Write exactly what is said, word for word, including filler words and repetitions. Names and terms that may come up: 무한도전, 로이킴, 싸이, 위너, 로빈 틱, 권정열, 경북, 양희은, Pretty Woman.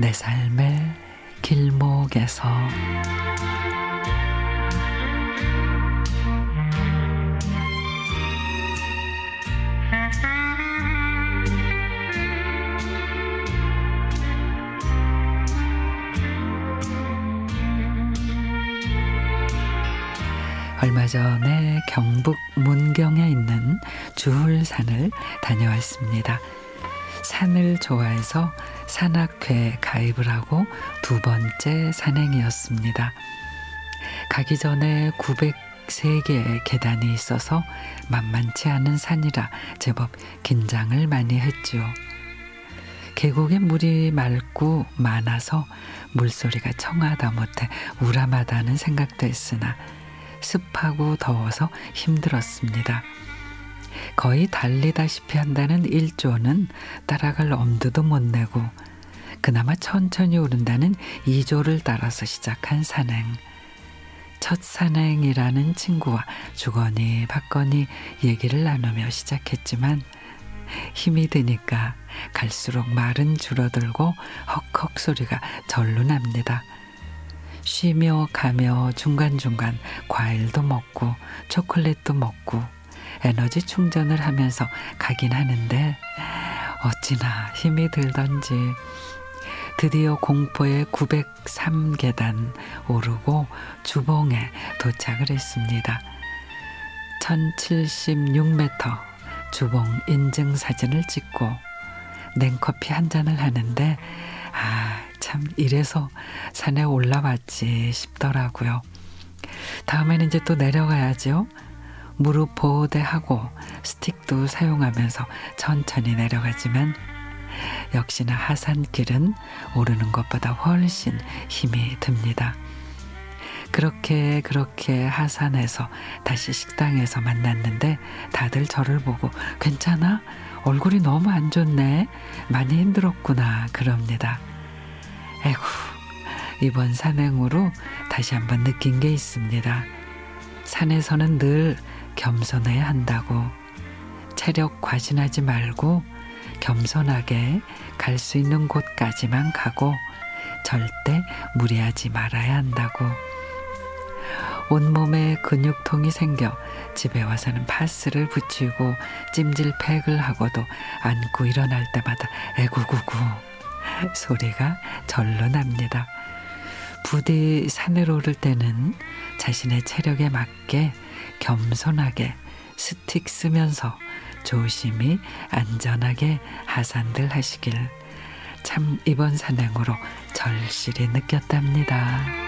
내 삶의 길목에서 얼마 전에 경북 문경에 있는 주흘산을 다녀왔습니다. 산을 좋아해서 산악회에 가입을 하고 두 번째 산행이었습니다. 가기 전에 구백세 개의 계단이 있어서 만만치 않은 산이라 제법 긴장을 많이 했지요. 계곡에 물이 맑고 많아서 물소리가 청하다 못해 우람하다는 생각도 했으나 습하고 더워서 힘들었습니다. 거의 달리다시피 한다는 일 조는 따라갈 엄두도 못 내고 그나마 천천히 오른다는 이 조를 따라서 시작한 산행. 첫 산행이라는 친구와 주거니 받거니 얘기를 나누며 시작했지만 힘이 드니까 갈수록 말은 줄어들고 헉헉 소리가 절로 납니다. 쉬며 가며 중간중간 과일도 먹고 초콜릿도 먹고 에너지 충전을 하면서 가긴 하는데 어찌나 힘이 들던지 드디어 공포의 구백삼 계단 오르고 주봉에 도착을 했습니다. 천칠십육 미터 주봉 인증 사진을 찍고 냉커피 한 잔을 하는데 아, 참 이래서 산에 올라왔지 싶더라고요. 다음에는 이제 또 내려가야죠. 무릎 보호대하고 스틱도 사용하면서 천천히 내려가지만 역시나 하산길은 오르는 것보다 훨씬 힘이 듭니다. 그렇게 그렇게 하산해서 다시 식당에서 만났는데 다들 저를 보고 괜찮아? 얼굴이 너무 안 좋네. 많이 힘들었구나 그럽니다. 에구, 이번 산행으로 다시 한번 느낀 게 있습니다. 산에서는 늘 겸손해야 한다고, 체력 과신하지 말고 겸손하게 갈 수 있는 곳까지만 가고 절대 무리하지 말아야 한다고. 온몸에 근육통이 생겨 집에 와서는 파스를 붙이고 찜질팩을 하고도 안고 일어날 때마다 에구구구 소리가 절로 납니다. 부디 산을 오를 때는 자신의 체력에 맞게 겸손하게 스틱 쓰면서 조심히 안전하게 하산들 하시길 참 이번 산행으로 절실히 느꼈답니다.